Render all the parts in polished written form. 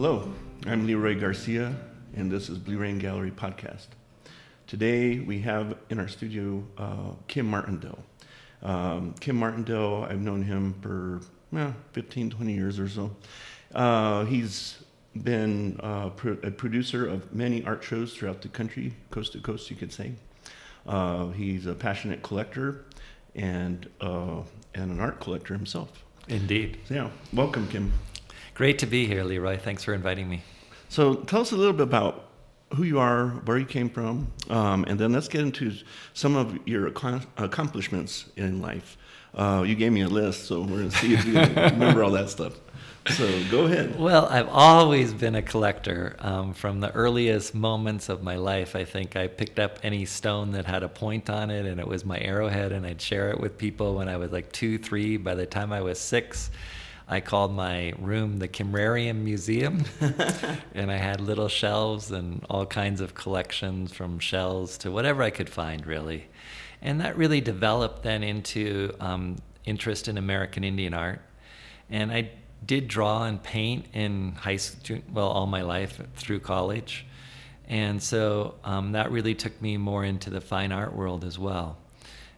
Hello, I'm Leroy Garcia, and this is Blue Rain Gallery Podcast. Today we have in our studio Kim Martindale. Kim Martindale, I've known him for 15-20 years or so. He's been a producer of many art shows throughout the country, coast to coast, you could say. He's a passionate collector and an art collector himself. Indeed. So, yeah. Welcome, Kim. Great to be here, Leroy. Thanks for inviting me. So tell us a little bit about who you are, where you came from, and then let's get into some of your accomplishments in life. You gave me a list, so we're going to see if you remember all that stuff. So go ahead. Well, I've always been a collector. From the earliest moments of my life, I think I picked up any stone that had a point on it, and it was my arrowhead, and I'd share it with people when I was like 2, 3. By the time I was 6, I called my room the Kimrarium Museum, and I had little shelves and all kinds of collections, from shells to whatever I could find, really. And that really developed then into interest in American Indian art. And I did draw and paint in high school, all my life through college. And so that really took me more into the fine art world as well.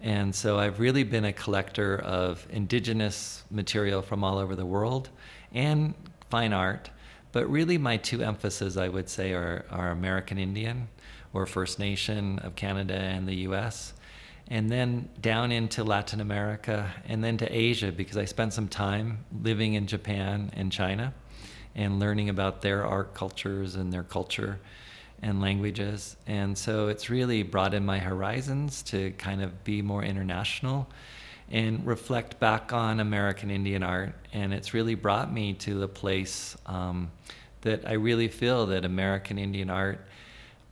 And so I've really been a collector of indigenous material from all over the world and fine art. But really my two emphases, I would say, are American Indian, or First Nation of Canada and the US, and then down into Latin America, and then to Asia, because I spent some time living in Japan and China and learning about their art cultures and their culture and languages. And so it's really broadened my horizons to kind of be more international and reflect back on American Indian art. And it's really brought me to the place that I really feel that American Indian art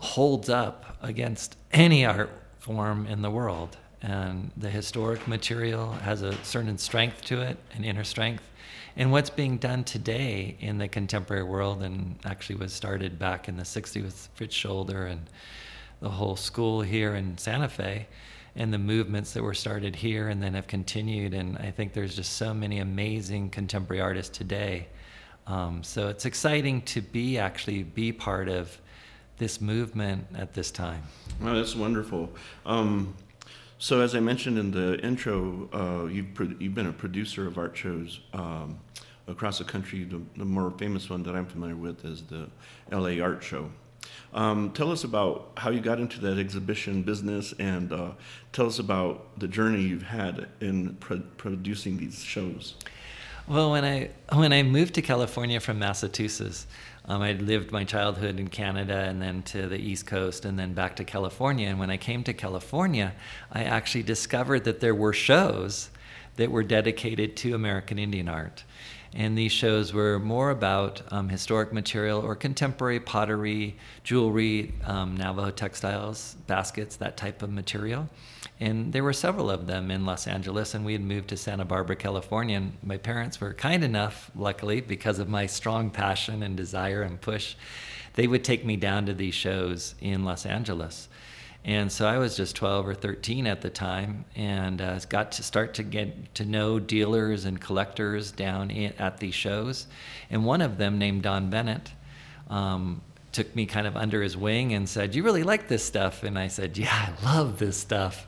holds up against any art form in the world. And the historic material has a certain strength to it, an inner strength. And what's being done today in the contemporary world, and actually was started back in the 60s with Fritz Scholder and the whole school here in Santa Fe, and the movements that were started here and then have continued. And I think there's just so many amazing contemporary artists today. So it's exciting to be part of this movement at this time. Well, that's wonderful. So as I mentioned in the intro, you've been a producer of art shows across the country. The more famous one that I'm familiar with is the LA Art Show. Tell us about how you got into that exhibition business, and tell us about the journey you've had in producing these shows. Well, when I moved to California from Massachusetts, I'd lived my childhood in Canada and then to the East Coast and then back to California. And when I came to California, I actually discovered that there were shows that were dedicated to American Indian art. And these shows were more about historic material or contemporary pottery, jewelry, Navajo textiles, baskets, that type of material. And there were several of them in Los Angeles, and we had moved to Santa Barbara, California, and my parents were kind enough, luckily, because of my strong passion and desire and push, they would take me down to these shows in Los Angeles. And so I was just 12 or 13 at the time, and got to start to get to know dealers and collectors at these shows. And one of them, named Don Bennett, took me kind of under his wing and said, "You really like this stuff?" And I said, "Yeah, I love this stuff."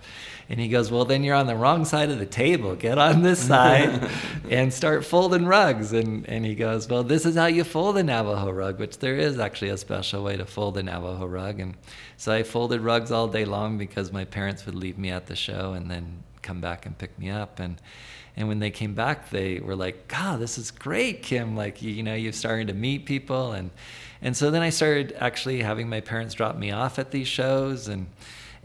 And he goes, "Well, then you're on the wrong side of the table. Get on this side and start folding rugs." And he goes, "Well, this is how you fold a Navajo rug," which there is actually a special way to fold a Navajo rug. And so I folded rugs all day long because my parents would leave me at the show and then come back and pick me up. And when they came back, they were like, "God, this is great, Kim. Like, you're starting to meet people." And so then I started actually having my parents drop me off at these shows,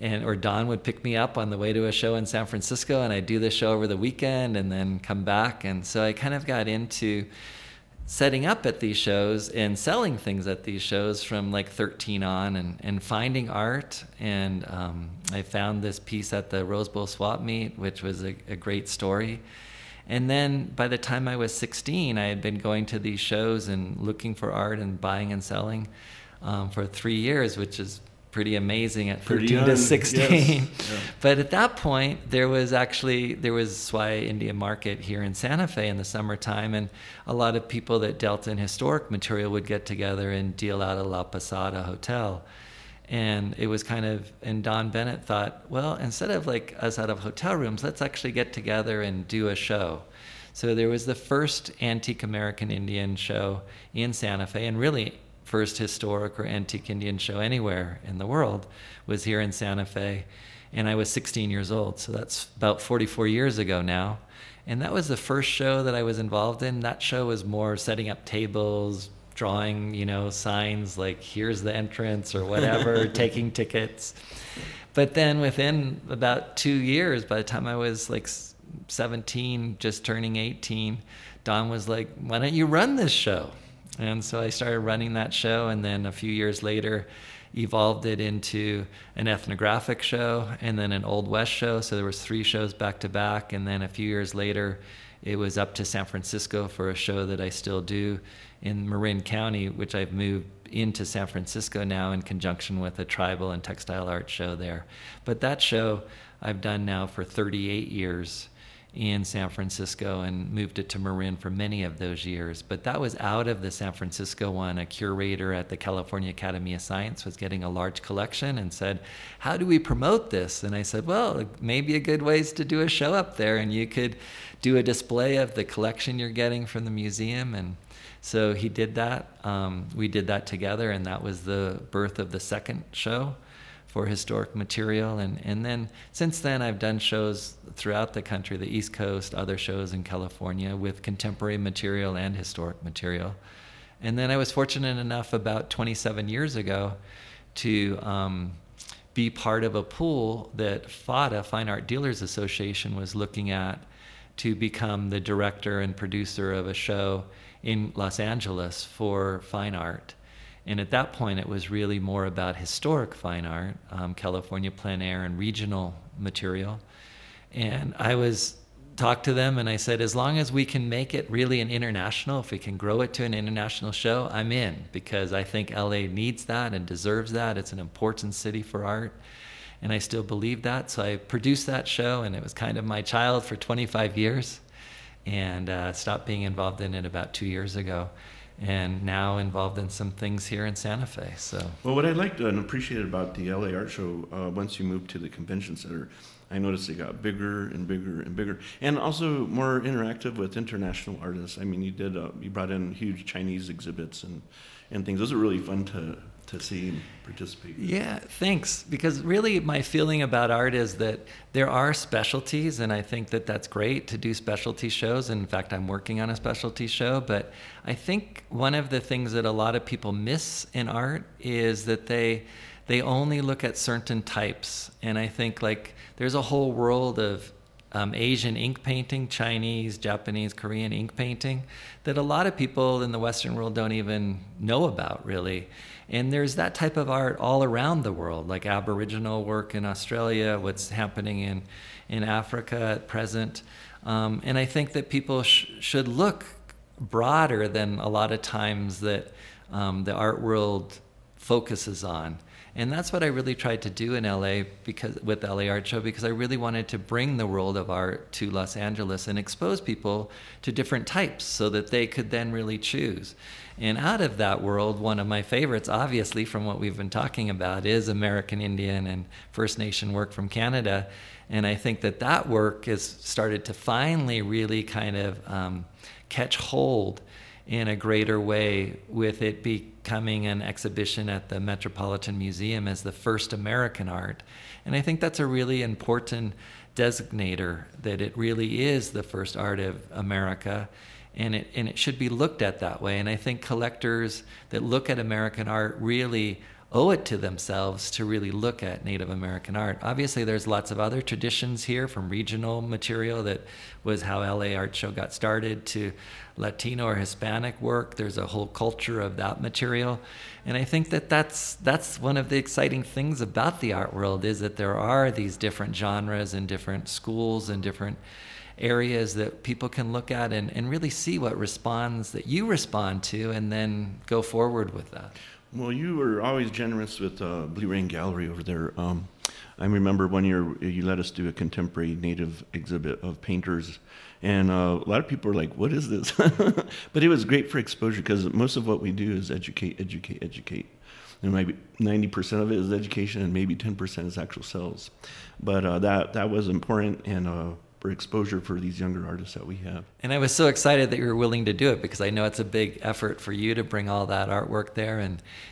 or Don would pick me up on the way to a show in San Francisco, and I'd do this show over the weekend and then come back. And so I kind of got into setting up at these shows and selling things at these shows from like 13 on, and finding art. And I found this piece at the Rose Bowl Swap Meet, which was a great story. And then by the time I was 16, I had been going to these shows and looking for art and buying and selling for 3 years, which is pretty amazing at 13 to 16. Yes. Yeah. But at that point there was SWAIA Indian Market here in Santa Fe in the summertime, and a lot of people that dealt in historic material would get together and deal out of La Posada Hotel. And it was kind of, and Don Bennett thought, well, instead of like us out of hotel rooms, let's actually get together and do a show. So there was the first antique American Indian show in Santa Fe, and really first historic or antique Indian show anywhere in the world was here in Santa Fe. And I was 16 years old, so that's about 44 years ago now. And that was the first show that I was involved in. That show was more setting up tables, drawing, signs like here's the entrance or whatever, taking tickets. But then within about 2 years, by the time I was like 17, just turning 18, Don was like, why don't you run this show? And so I started running that show, and then a few years later evolved it into an ethnographic show and then an Old West show. So there was 3 shows back to back, and then a few years later it was up to San Francisco for a show that I still do in Marin County, which I've moved into San Francisco now in conjunction with a tribal and textile art show there. But that show I've done now for 38 years. In San Francisco, and moved it to Marin for many of those years. But that was out of the San Francisco one. A curator at the California Academy of Science was getting a large collection and said, how do we promote this? And I said, well, maybe a good way is to do a show up there, and you could do a display of the collection you're getting from the museum. And so he did that. We did that together, and that was the birth of the second show for historic material. And then since then I've done shows throughout the country, the East Coast, other shows in California with contemporary material and historic material. And then I was fortunate enough about 27 years ago to be part of a pool that FADA, Fine Art Dealers Association, was looking at to become the director and producer of a show in Los Angeles for fine art. And at that point, it was really more about historic fine art, California plein air and regional material. And I talked to them and I said, as long as we can make it really an international, if we can grow it to an international show, I'm in, because I think LA needs that and deserves that. It's an important city for art. And I still believe that. So I produced that show, and it was kind of my child for 25 years, and stopped being involved in it about 2 years ago. And now involved in some things here in Santa Fe. So, well, what I liked and appreciated about the LA Art Show, once you moved to the convention center, I noticed it got bigger and bigger and bigger, and also more interactive with international artists. I mean, you brought in huge Chinese exhibits and things. Those are really fun to see and participate in. Yeah, thanks. Because really my feeling about art is that there are specialties, and I think that that's great to do specialty shows. In fact, I'm working on a specialty show, but I think one of the things that a lot of people miss in art is that they only look at certain types. And I think like there's a whole world of Asian ink painting, Chinese, Japanese, Korean ink painting that a lot of people in the Western world don't even know about, really. And there's that type of art all around the world, like Aboriginal work in Australia, what's happening in Africa at present. And I think that people should look broader than a lot of times that the art world focuses on. And that's what I really tried to do in LA with LA Art Show, because I really wanted to bring the world of art to Los Angeles and expose people to different types so that they could then really choose. And out of that world, one of my favorites, obviously, from what we've been talking about, is American Indian and First Nation work from Canada. And I think that work has started to finally really kind of catch hold in a greater way, with it becoming an exhibition at the Metropolitan Museum as the first American art. And I think that's a really important designator, that it really is the first art of America, and it should be looked at that way. And I think collectors that look at American art really owe it to themselves to really look at Native American art. Obviously, there's lots of other traditions here, from regional material that was how LA Art Show got started, to Latino or Hispanic work. There's a whole culture of that material. And I think that that's one of the exciting things about the art world, is that there are these different genres and different schools and different areas that people can look at and really see what responds that you respond to, and then go forward with that. Well, you were always generous with Blue Rain Gallery over there. I remember one year you let us do a contemporary native exhibit of painters, and a lot of people were like, what is this? But it was great for exposure, because most of what we do is educate. And maybe 90% of it is education, and maybe 10% is actual sales. But that was important, and for exposure for these younger artists that we have. And I was so excited that you were willing to do it, because I know it's a big effort for you to bring all that artwork there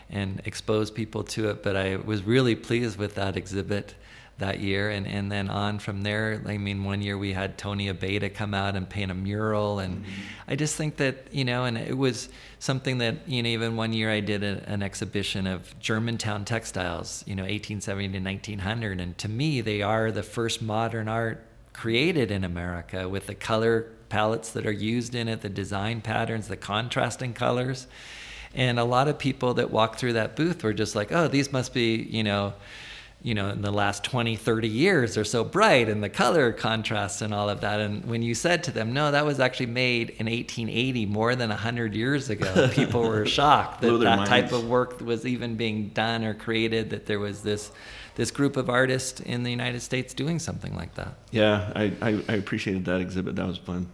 and expose people to it. But I was really pleased with that exhibit that year. And then on from there, I mean, one year we had Tony Abeta come out and paint a mural. And I just think that, and it was something that, even one year I did an exhibition of Germantown textiles, 1870 to 1900. And to me, they are the first modern art created in America, with the color palettes that are used in it, the design patterns, the contrasting colors. And a lot of people that walked through that booth were just like, oh, these must be, in the last 20, 30 years they're so bright, and the color contrasts and all of that. And when you said to them, no, that was actually made in 1880, more than 100 years ago, people were shocked that that type of work was even being done or created, that there was this group of artists in the United States doing something like that. Yeah, I appreciated that exhibit. That was fun.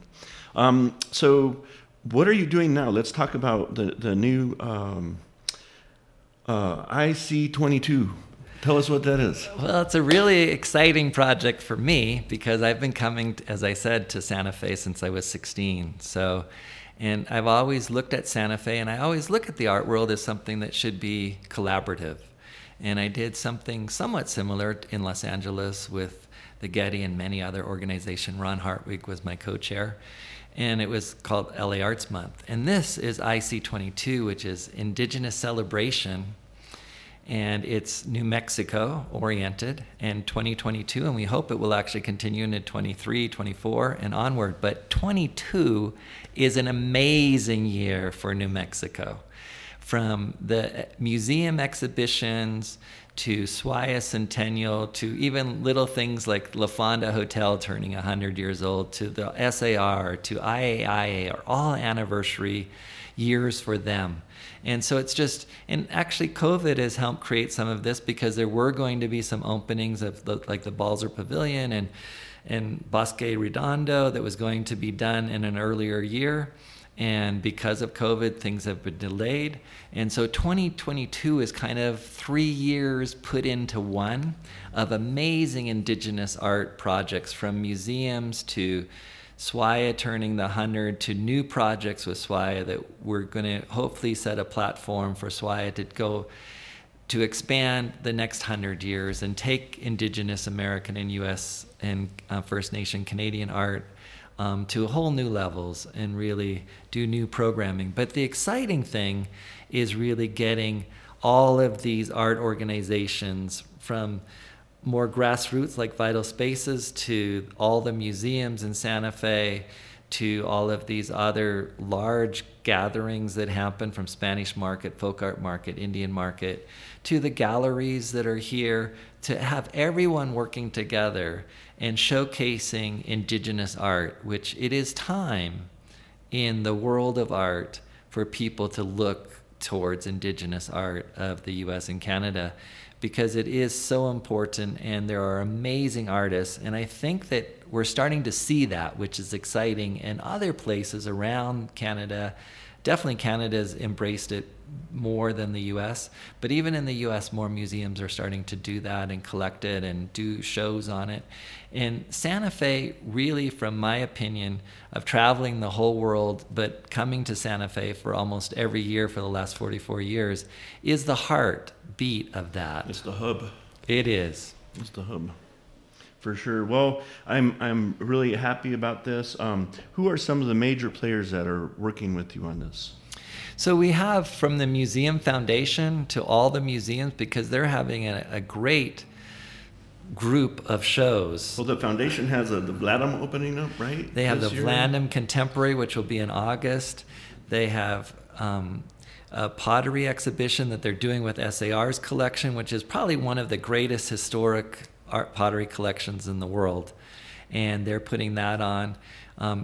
So what are you doing now? Let's talk about the new IC22. Tell us what that is. Well, it's a really exciting project for me, because I've been coming, as I said, to Santa Fe since I was 16. So, and I've always looked at Santa Fe, and I always look at the art world as something that should be collaborative. And I did something somewhat similar in Los Angeles with the Getty and many other organizations. Ron Hartwig was my co-chair. And it was called LA Arts Month. And this is IC22, which is Indigenous Celebration. And it's New Mexico oriented in 2022, and we hope it will actually continue into 23, 24, and onward. But 22 is an amazing year for New Mexico. From the museum exhibitions to SWAIA Centennial, to even little things like La Fonda Hotel turning 100 years old, to the SAR, to IAIA, are all anniversary years for them. And so it's just, and actually COVID has helped create some of this, because there were going to be some openings of like the Balzer Pavilion and Bosque Redondo that was going to be done in an earlier year. And because of COVID, things have been delayed. And so 2022 is kind of 3 years put into one of amazing Indigenous art projects, from museums to SWAIA turning the 100, to new projects with SWAIA that we're going to hopefully set a platform for SWAIA to go to expand the next 100 years and take Indigenous American and U.S. and First Nation Canadian art to whole new levels and really do new programming. But the exciting thing is really getting all of these art organizations, from more grassroots like Vital Spaces to all the museums in Santa Fe, to all of these other large gatherings that happen, from Spanish Market, Folk Art Market, Indian Market, to the galleries that are here, to have everyone working together and showcasing Indigenous art, which it is time in the world of art for people to look towards Indigenous art of the US and Canada, because it is so important, and there are amazing artists. And I think that we're starting to see that, which is exciting, and other places around Canada. Definitely Canada's embraced it more than the US, but even in the US, more museums are starting to do that and collect it and do shows on it. And Santa Fe, really, from my opinion, of traveling the whole world, but coming to Santa Fe for almost every year for the last 44 years, is the heartbeat of that. It's the hub. It is. It's the hub. For sure. Well, I'm really happy about this. Who are some of the major players that are working with you on this? So we have, from the Museum Foundation to all the museums, because they're having a great group of shows. Well, the foundation has the Vladim opening up, right? They have the Vladim Contemporary, which will be in August. They have a pottery exhibition that they're doing with SAR's collection, which is probably one of the greatest historic art pottery collections in the world. and they're putting that on.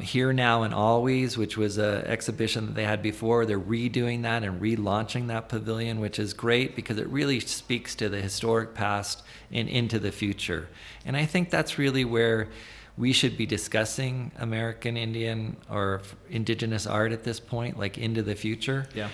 Here Now and Always, which was an exhibition that they had before, they're redoing that and relaunching that pavilion, which is great because it really speaks to the historic past and into the future. And I think that's really where we should be discussing American Indian or indigenous art at this point, like into the future. Yeah.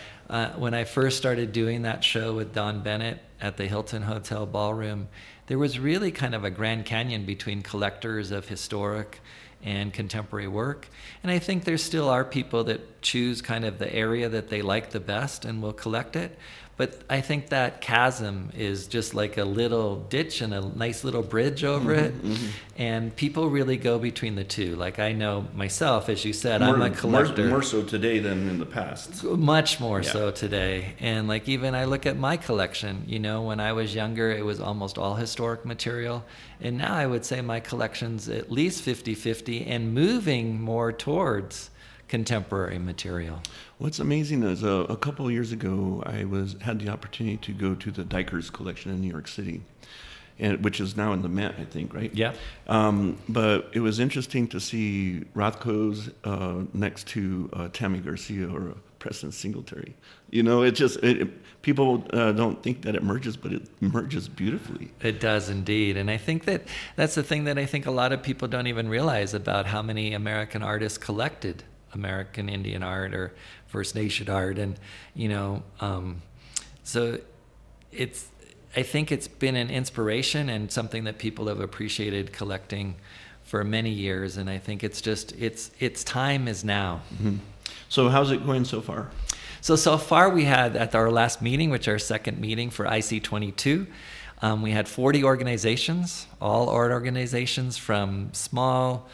When I first started doing that show with Don Bennett at the Hilton Hotel Ballroom, there was really kind of a Grand Canyon between collectors of historic and contemporary work. And I think there still are people that choose kind of the area that they like the best and will collect it. But I think that chasm is just like a little ditch and a nice little bridge over it. Mm-hmm. And people really go between the two. Like I know myself, as you said, I'm a collector. More so today than in the past. Much more so today. And like even I look at my collection, you know, when I was younger, it was almost all historic material. And now I would say my collection's at least 50-50 and moving more towards contemporary material. What's amazing is a couple of years ago, I had the opportunity to go to the Dikers collection in New York City, and which is now in the Met, I think, right? Yeah. But it was interesting to see Rothko's next to Tammy Garcia or Preston Singletary. You know, people don't think that it merges, but it merges beautifully. It does indeed. And I think that that's the thing that I think a lot of people don't even realize about how many American artists collected American Indian art or First Nation art. And, you know, so it's, I think it's been an inspiration and something that people have appreciated collecting for many years. And I think it's just, its time is now. Mm-hmm. So how's it going so far? So far we had at our last meeting, which our second meeting for IC22, we had 40 organizations, all art organizations from small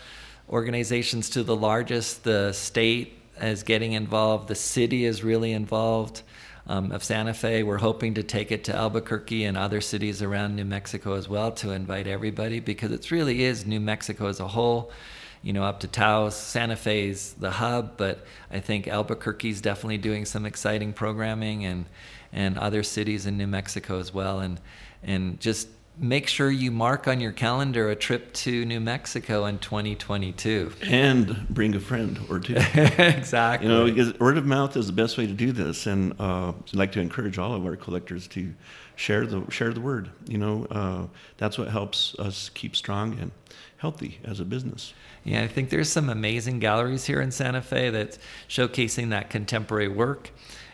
organizations to the largest. The state is getting involved. The city is really involved of Santa Fe. We're hoping to take it to Albuquerque and other cities around New Mexico as well to invite everybody, because it really is New Mexico as a whole, you know, up to Taos. Santa Fe's the hub, but I think Albuquerque's definitely doing some exciting programming and other cities in New Mexico as well. And just make sure you mark on your calendar a trip to New Mexico in 2022. And bring a friend or two. Exactly. You know, because word of mouth is the best way to do this. And I'd like to encourage all of our collectors to share the word. You know, that's what helps us keep strong and healthy as a business. Yeah, I think there's some amazing galleries here in Santa Fe that's showcasing that contemporary work.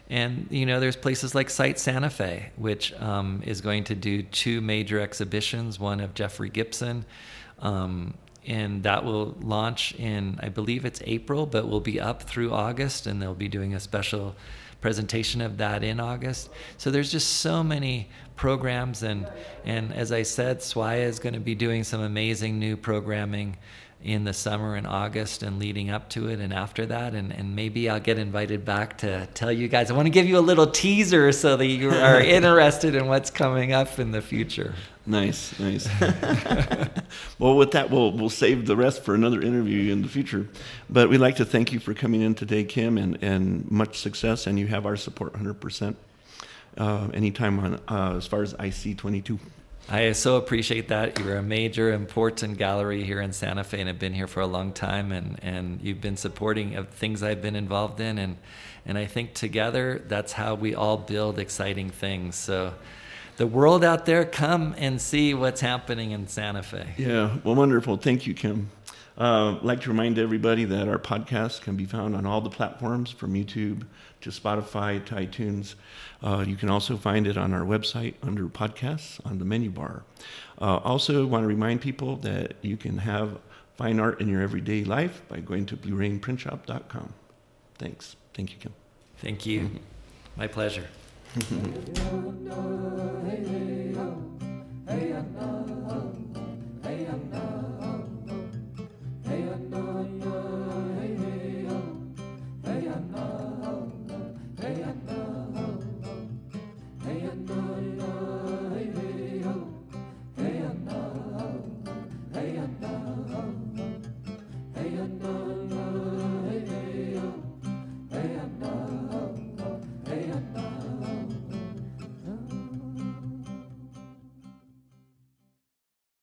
And, you know, there's places like Site Santa Fe, which is going to do two major exhibitions, one of Jeffrey Gibson, and that will launch in, I believe it's April, but will be up through August, and they'll be doing a special presentation of that in August. So there's just so many programs, and as I said, SWAIA is going to be doing some amazing new programming in the summer and August and leading up to it and after that, and maybe I'll get invited back to tell you guys. I want to give you a little teaser so that you are interested in what's coming up in the future. Nice. Well, with that, we'll save the rest for another interview in the future. But we'd like to thank you for coming in today, Kim, and much success, and you have our support 100% anytime on as far as IC22. I so appreciate that. You're a major important gallery here in Santa Fe and have been here for a long time, and you've been supporting of things I've been involved in, and I think together that's how we all build exciting things. So the world out there, come and see what's happening in Santa Fe. Yeah, well, wonderful. Thank you, Kim. I'd like to remind everybody that our podcast can be found on all the platforms, from YouTube to Spotify to iTunes. You can also find it on our website under podcasts on the menu bar. Also want to remind people that you can have fine art in your everyday life by going to BlueRainPrintshop.com. Thanks. Thank you, Kim. Thank you. Mm-hmm. My pleasure.